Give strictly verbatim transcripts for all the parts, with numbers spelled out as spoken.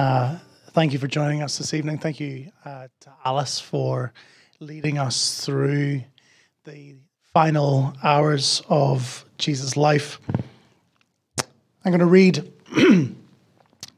Uh, thank you for joining us this evening. Thank you uh, to Alice for leading us through the final hours of Jesus' life. I'm going to read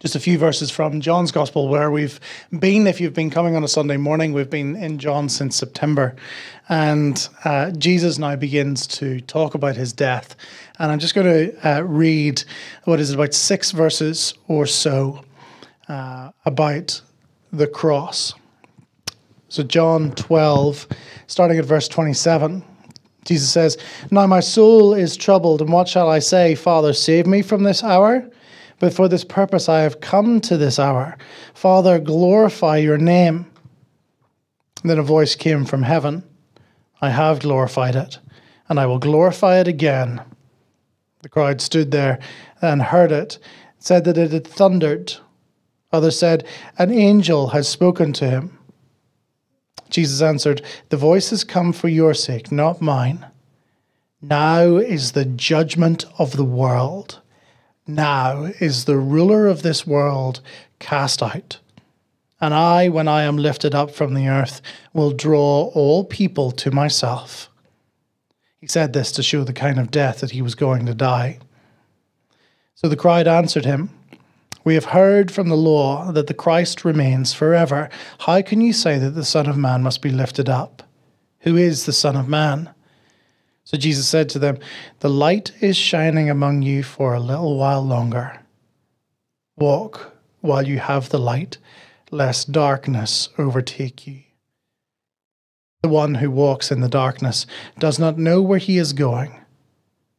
just a few verses from John's Gospel, where we've been. If you've been coming on a Sunday morning, we've been in John since September. And uh, Jesus now begins to talk about his death. And I'm just going to uh, read, what is it, about six verses or so uh, about the cross. So John twelve, starting at verse twenty-seven. Jesus says, "Now my soul is troubled, and what shall I say? Father, save me from this hour? But for this purpose I have come to this hour. Father, glorify your name." And then a voice came from heaven, "I have glorified it, and I will glorify it again." The crowd stood there and heard it, said that it had thundered. Others said, "An angel has spoken to him." Jesus answered, "The voice has come for your sake, not mine. Now is the judgment of the world. Now is the ruler of this world cast out. And I, when I am lifted up from the earth, will draw all people to myself." He said this to show the kind of death that he was going to die. So the crowd answered him, "We have heard from the law that the Christ remains forever. How can you say that the Son of Man must be lifted up? Who is the Son of Man?" So Jesus said to them, "The light is shining among you for a little while longer. Walk while you have the light, lest darkness overtake you. The one who walks in the darkness does not know where he is going.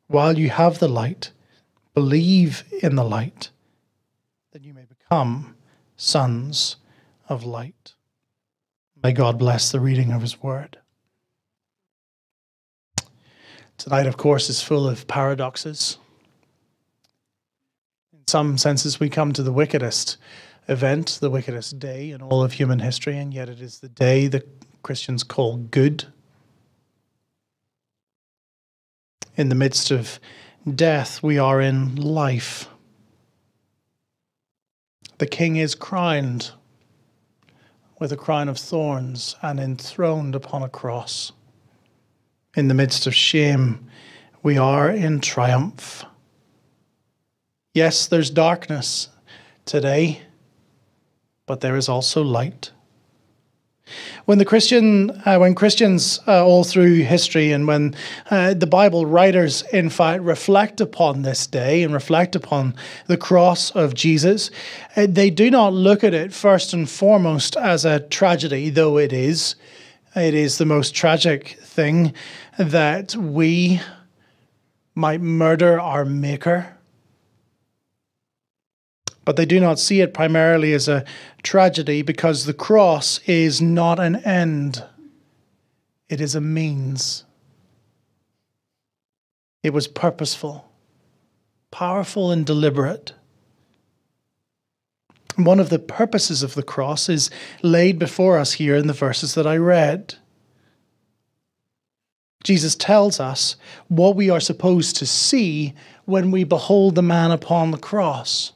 While you have the light, believe in the light, that you may become sons of light." May God bless the reading of his word. Tonight, of course, is full of paradoxes. In some senses, we come to the wickedest event, the wickedest day in all of human history, and yet it is the day that Christians call good. In the midst of death, we are in life. The king is crowned with a crown of thorns and enthroned upon a cross. In the midst of shame, we are in triumph. Yes, there's darkness today, but there is also light. When the Christian, uh, when Christians uh, all through history, and when uh, the Bible writers, in fact, reflect upon this day and reflect upon the cross of Jesus, uh, they do not look at it first and foremost as a tragedy, though it is. It is the most tragic thing that we might murder our Maker. But they do not see it primarily as a tragedy, because the cross is not an end. It is a means. It was purposeful, powerful and deliberate. One of the purposes of the cross is laid before us here in the verses that I read. Jesus tells us what we are supposed to see when we behold the man upon the cross.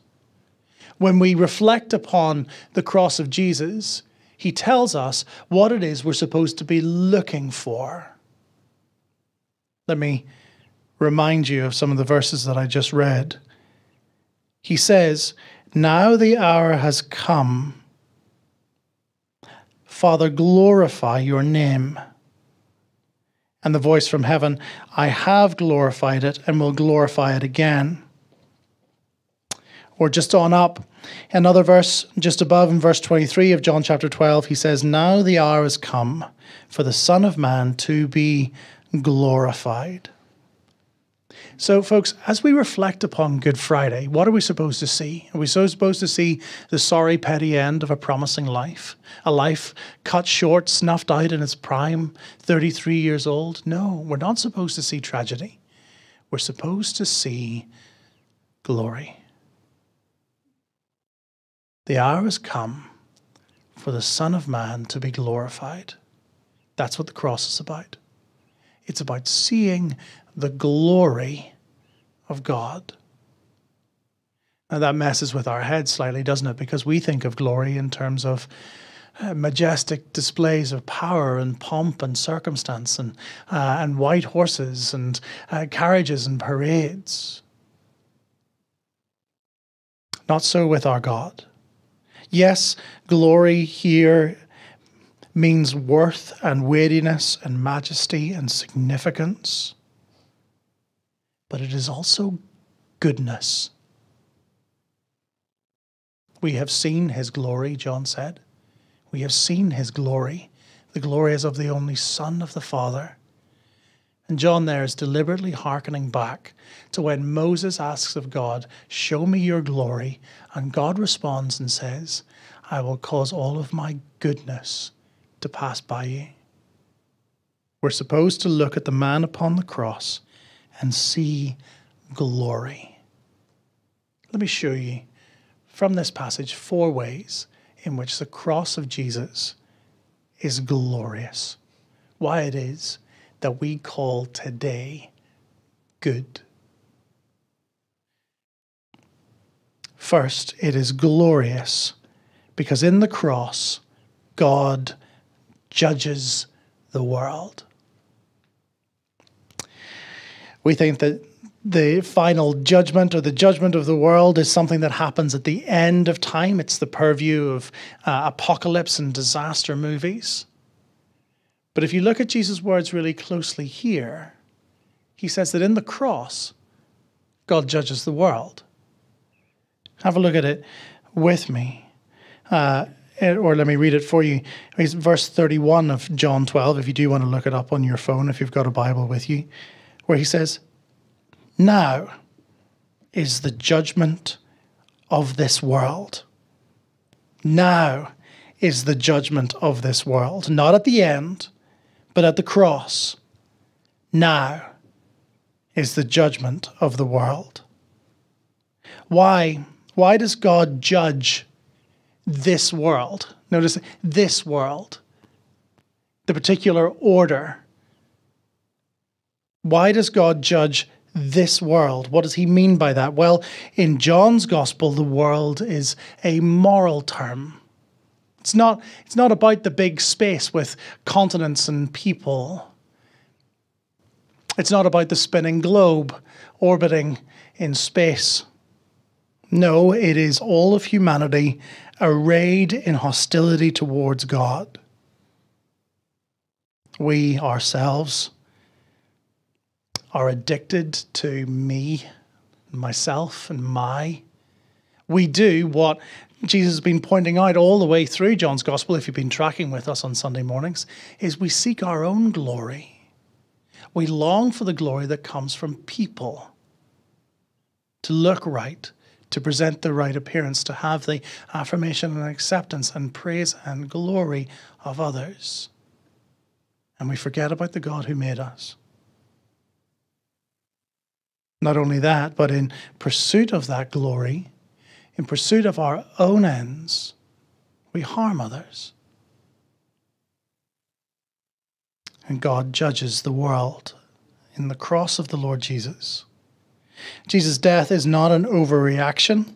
When we reflect upon the cross of Jesus, he tells us what it is we're supposed to be looking for. Let me remind you of some of the verses that I just read. He says, "Now the hour has come. Father, glorify your name." And the voice from heaven, "I have glorified it and will glorify it again." Or just on up, another verse just above in verse twenty-three of John chapter twelve, he says, "Now the hour has come for the Son of Man to be glorified." So, folks, as we reflect upon Good Friday, what are we supposed to see? Are we so supposed to see the sorry, petty end of a promising life? A life cut short, snuffed out in its prime, thirty-three years old? No, we're not supposed to see tragedy. We're supposed to see glory. The hour has come for the Son of Man to be glorified. That's what the cross is about. It's about seeing the glory of God. Now that messes with our heads slightly, doesn't it? Because we think of glory in terms of uh, majestic displays of power and pomp and circumstance and, uh, and white horses and uh, carriages and parades. Not so with our God. Yes, glory here means worth and weightiness and majesty and significance, but it is also goodness. We have seen his glory, John said. We have seen his glory. The glory is of the only Son of the Father. And John there is deliberately hearkening back to when Moses asks of God, show me your glory. And God responds and says, I will cause all of my goodness to pass by you. We're supposed to look at the man upon the cross and see glory. Let me show you from this passage four ways in which the cross of Jesus is glorious. Why it is that we call today good. First, it is glorious because in the cross, God judges the world. We think that the final judgment or the judgment of the world is something that happens at the end of time. It's the purview of uh, apocalypse and disaster movies. But if you look at Jesus' words really closely here, he says that in the cross, God judges the world. Have a look at it with me. Uh, Or let me read it for you. It's verse thirty-one of John twelve, if you do want to look it up on your phone, if you've got a Bible with you, where he says, now is the judgment of this world. Now is the judgment of this world. Not at the end, but at the cross. Now is the judgment of the world. Why? Why does God judge this world? Notice this world, the particular order. Why does God judge this world? What does he mean by that? Well, in John's Gospel, the world is a moral term. It's not, it's not about the big space with continents and people. It's not about the spinning globe orbiting in space. No, it is all of humanity arrayed in hostility towards God. We ourselves are addicted to me, myself, and my. We do what Jesus has been pointing out all the way through John's Gospel, if you've been tracking with us on Sunday mornings, is we seek our own glory. We long for the glory that comes from people, to look right, to present the right appearance, to have the affirmation and acceptance and praise and glory of others. And we forget about the God who made us. Not only that, but in pursuit of that glory, in pursuit of our own ends, we harm others. And God judges the world in the cross of the Lord Jesus. Jesus' death is not an overreaction.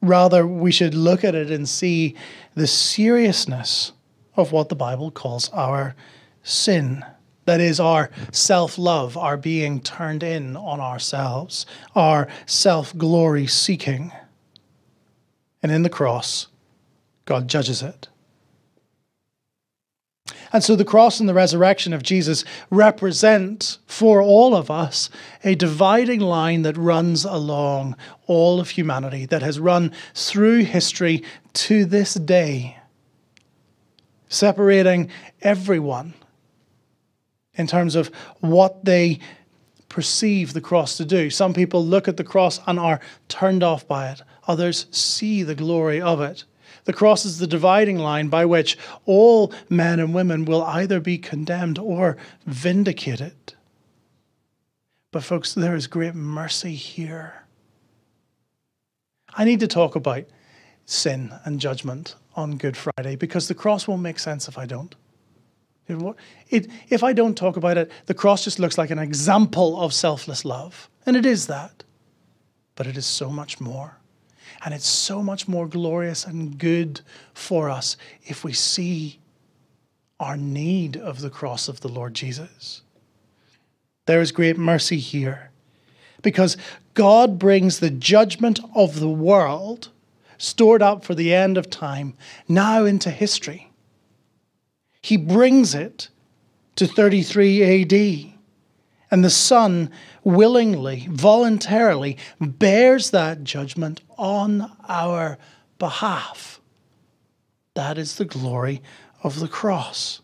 Rather, we should look at it and see the seriousness of what the Bible calls our sin. That is, our self-love, our being turned in on ourselves, our self-glory seeking. And in the cross, God judges it. And so the cross and the resurrection of Jesus represent for all of us a dividing line that runs along all of humanity, that has run through history to this day, separating everyone in terms of what they perceive the cross to do. Some people look at the cross and are turned off by it. Others see the glory of it. The cross is the dividing line by which all men and women will either be condemned or vindicated. But folks, there is great mercy here. I need to talk about sin and judgment on Good Friday because the cross won't make sense if I don't. It, it, if I don't talk about it, the cross just looks like an example of selfless love. And it is that. But it is so much more. And it's so much more glorious and good for us if we see our need of the cross of the Lord Jesus. There is great mercy here, because God brings the judgment of the world, stored up for the end of time, now into history. He brings it to thirty-three A D, and the Son willingly, voluntarily bears that judgment on our behalf. That is the glory of the cross,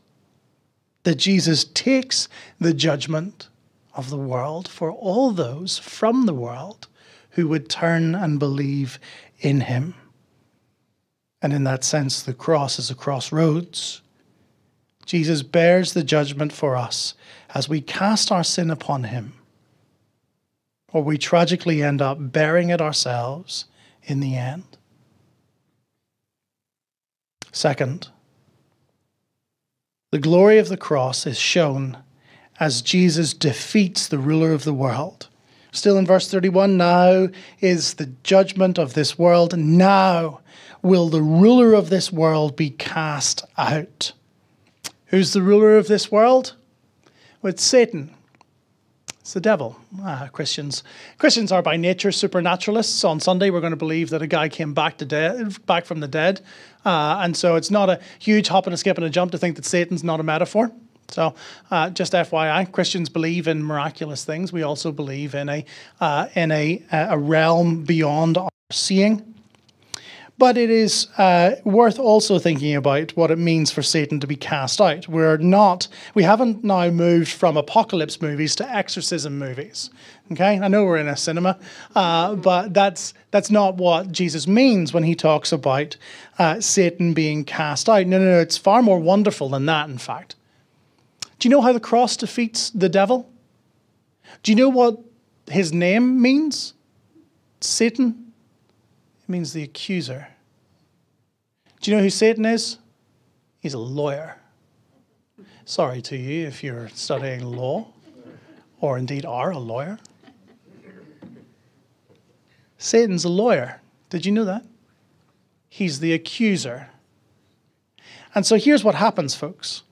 that Jesus takes the judgment of the world for all those from the world who would turn and believe in him. And in that sense, the cross is a crossroads. Jesus bears the judgment for us as we cast our sin upon him, or we tragically end up bearing it ourselves in the end. Second, the glory of the cross is shown as Jesus defeats the ruler of the world. Still in verse thirty-one, now is the judgment of this world. Now will the ruler of this world be cast out. Who's the ruler of this world? Well, it's Satan. It's the devil. Ah, Christians. Christians are by nature supernaturalists. On Sunday, we're going to believe that a guy came back to dead, back from the dead. Uh, and so it's not a huge hop and a skip and a jump to think that Satan's not a metaphor. So uh, just F Y I, Christians believe in miraculous things. We also believe in a, uh, in a, a realm beyond our seeing. But it is uh, worth also thinking about what it means for Satan to be cast out. We're not, we haven't now moved from apocalypse movies to exorcism movies. Okay, I know we're in a cinema, uh, but that's, that's not what Jesus means when he talks about uh, Satan being cast out. No, no, no, it's far more wonderful than that, in fact. Do you know how the cross defeats the devil? Do you know what his name means? Satan. It means the accuser. Do you know who Satan is? He's a lawyer. Sorry to you if you're studying law, or indeed are a lawyer. Satan's a lawyer. Did you know that? He's the accuser. And so here's what happens, folks.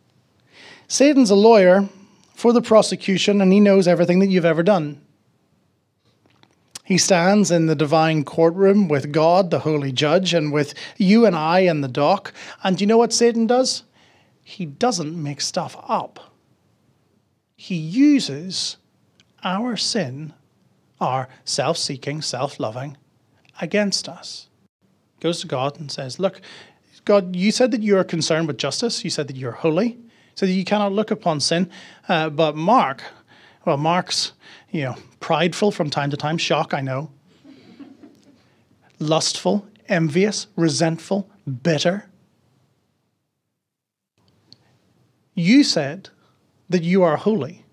Satan's a lawyer for the prosecution, and he knows everything that you've ever done. He stands in the divine courtroom with God, the holy judge, and with you and I in the dock. And do you know what Satan does? He doesn't make stuff up. He uses our sin, our self-seeking, self-loving, against us. Goes to God and says, look, God, you said that you are concerned with justice. You said that you're holy. So that you cannot look upon sin. Uh, but Mark, well, Mark's, you know, prideful from time to time. Shock, I know. Lustful, envious, resentful, bitter. You said that you are holy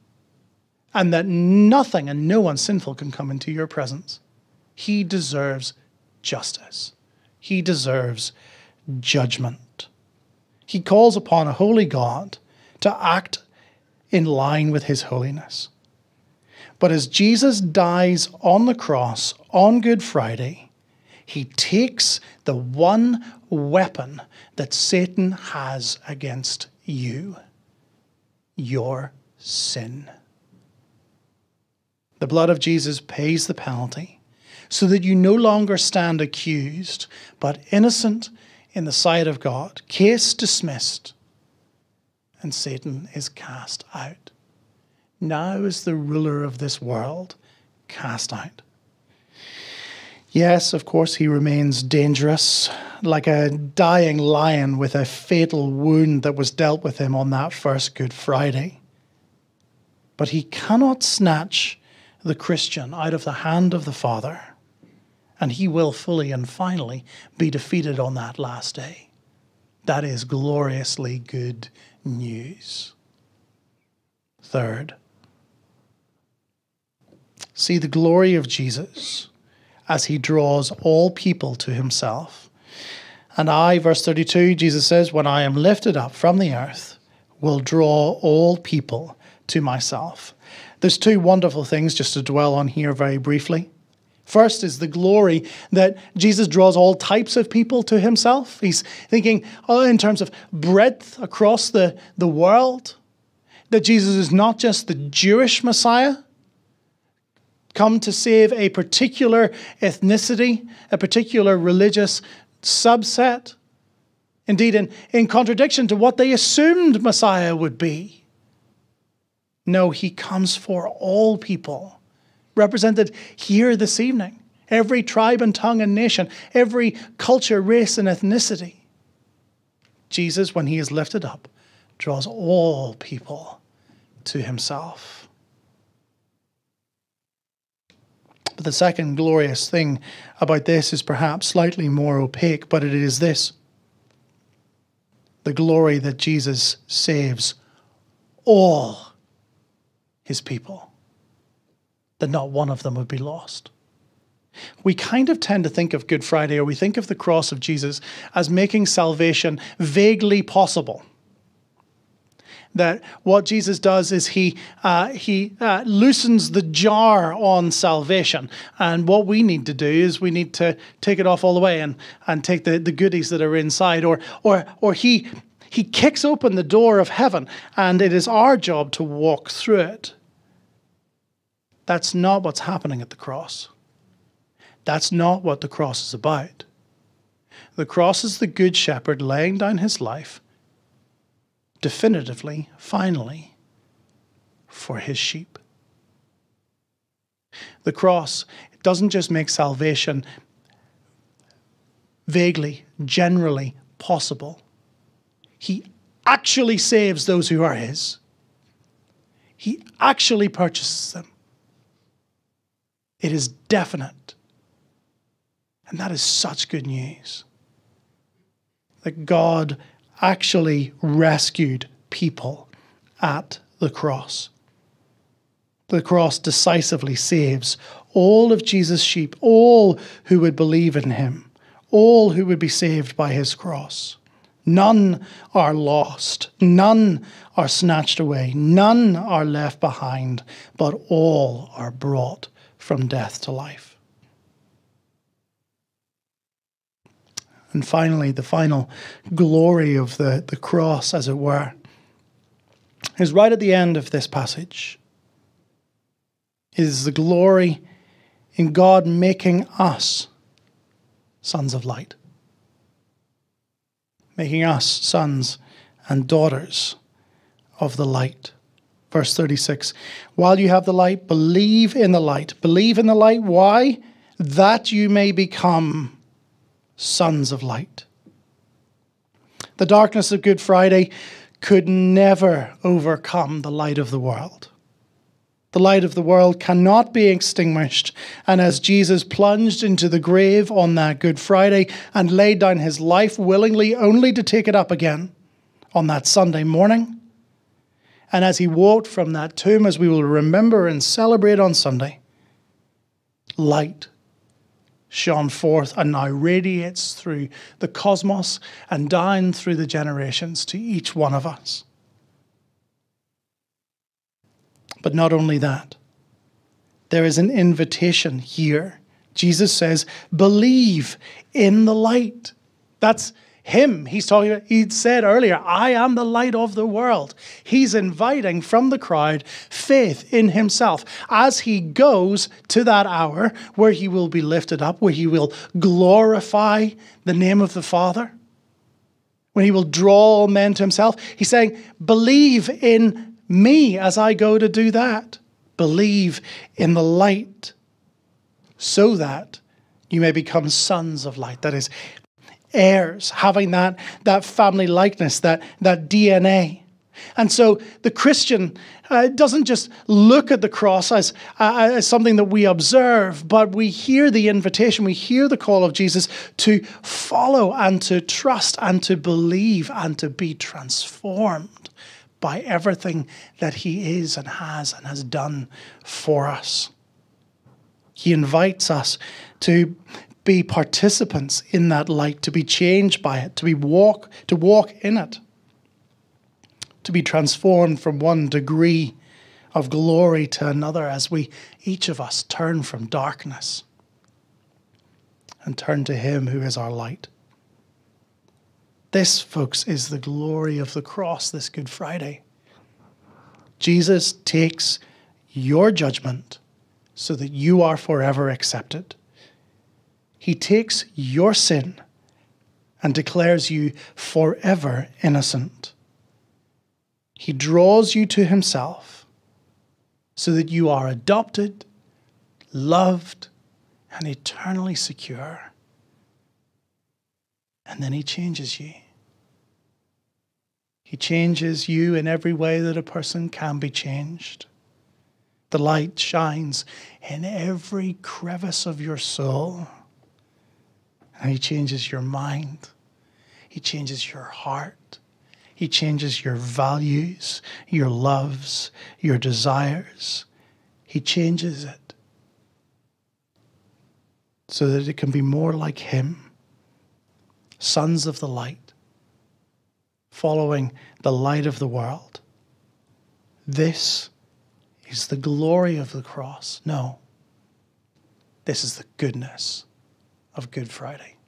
and that nothing and no one sinful can come into your presence. He deserves justice. He deserves judgment. He calls upon a holy God to act in line with his holiness. But as Jesus dies on the cross on Good Friday, he takes the one weapon that Satan has against you, your sin. The blood of Jesus pays the penalty so that you no longer stand accused, but innocent in the sight of God, case dismissed. And Satan is cast out. Now is the ruler of this world cast out. Yes, of course, he remains dangerous, like a dying lion with a fatal wound that was dealt with him on that first Good Friday. But he cannot snatch the Christian out of the hand of the Father, and he will fully and finally be defeated on that last day. That is gloriously good news. Third, see the glory of Jesus as he draws all people to himself. And I, verse thirty-two, Jesus says, when I am lifted up from the earth, will draw all people to myself. There's two wonderful things just to dwell on here very briefly. First is the glory that Jesus draws all types of people to himself. He's thinking oh, in terms of breadth across the, the world, that Jesus is not just the Jewish Messiah, come to save a particular ethnicity, a particular religious subset. Indeed, in, in contradiction to what they assumed Messiah would be. No, he comes for all people, represented here this evening. Every tribe and tongue and nation, every culture, race and ethnicity. Jesus, when he is lifted up, draws all people to himself. But the second glorious thing about this is perhaps slightly more opaque, but it is this: the glory that Jesus saves all his people, that not one of them would be lost. We kind of tend to think of Good Friday, or we think of the cross of Jesus, as making salvation vaguely possible. That what Jesus does is he, uh, he uh, loosens the jar on salvation. And what we need to do is we need to take it off all the way and, and take the, the goodies that are inside. Or, or, or he, he kicks open the door of heaven, and it is our job to walk through it. That's not what's happening at the cross. That's not what the cross is about. The cross is the Good Shepherd laying down his life definitively, finally, for his sheep. The cross doesn't just make salvation vaguely, generally possible. He actually saves those who are his. He actually purchases them. It is definite. And that is such good news. That God actually rescued people at the cross. The cross decisively saves all of Jesus' sheep, all who would believe in him, all who would be saved by his cross. None are lost, none are snatched away, none are left behind, but all are brought from death to life. And finally, the final glory of the, the cross, as it were, is right at the end of this passage. It is the glory in God making us sons of light, making us sons and daughters of the light. Verse thirty-six, while you have the light, believe in the light. Believe in the light. Why? That you may become sons of light. The darkness of Good Friday could never overcome the light of the world. The light of the world cannot be extinguished, and as Jesus plunged into the grave on that Good Friday and laid down his life willingly only to take it up again on that Sunday morning, and as he walked from that tomb, as we will remember and celebrate on Sunday, light shone forth and now radiates through the cosmos and down through the generations to each one of us. But not only that, there is an invitation here. Jesus says, believe in the light. That's him. He's talking about, he said earlier, I am the light of the world. He's inviting from the crowd faith in himself as he goes to that hour where he will be lifted up, where he will glorify the name of the Father, when he will draw all men to himself. He's saying, believe in me as I go to do that. Believe in the light so that you may become sons of light. That is, heirs, having that, that family likeness, that, that D N A. And so the Christian uh, doesn't just look at the cross as, uh, as something that we observe, but we hear the invitation, we hear the call of Jesus to follow and to trust and to believe and to be transformed by everything that he is and has and has done for us. He invites us to be participants in that light, to be changed by it, to be walk, to walk in it, to be transformed from one degree of glory to another as we, each of us, turn from darkness and turn to him who is our light. This, folks, is the glory of the cross this Good Friday. Jesus takes your judgment so that you are forever accepted. He takes your sin and declares you forever innocent. He draws you to himself so that you are adopted, loved, and eternally secure. And then he changes you. He changes you in every way that a person can be changed. The light shines in every crevice of your soul. And he changes your mind. He changes your heart. He changes your values, your loves, your desires. He changes it so that it can be more like him. Sons of the light, following the light of the world. This is the glory of the cross. No, this is the goodness of Good Friday.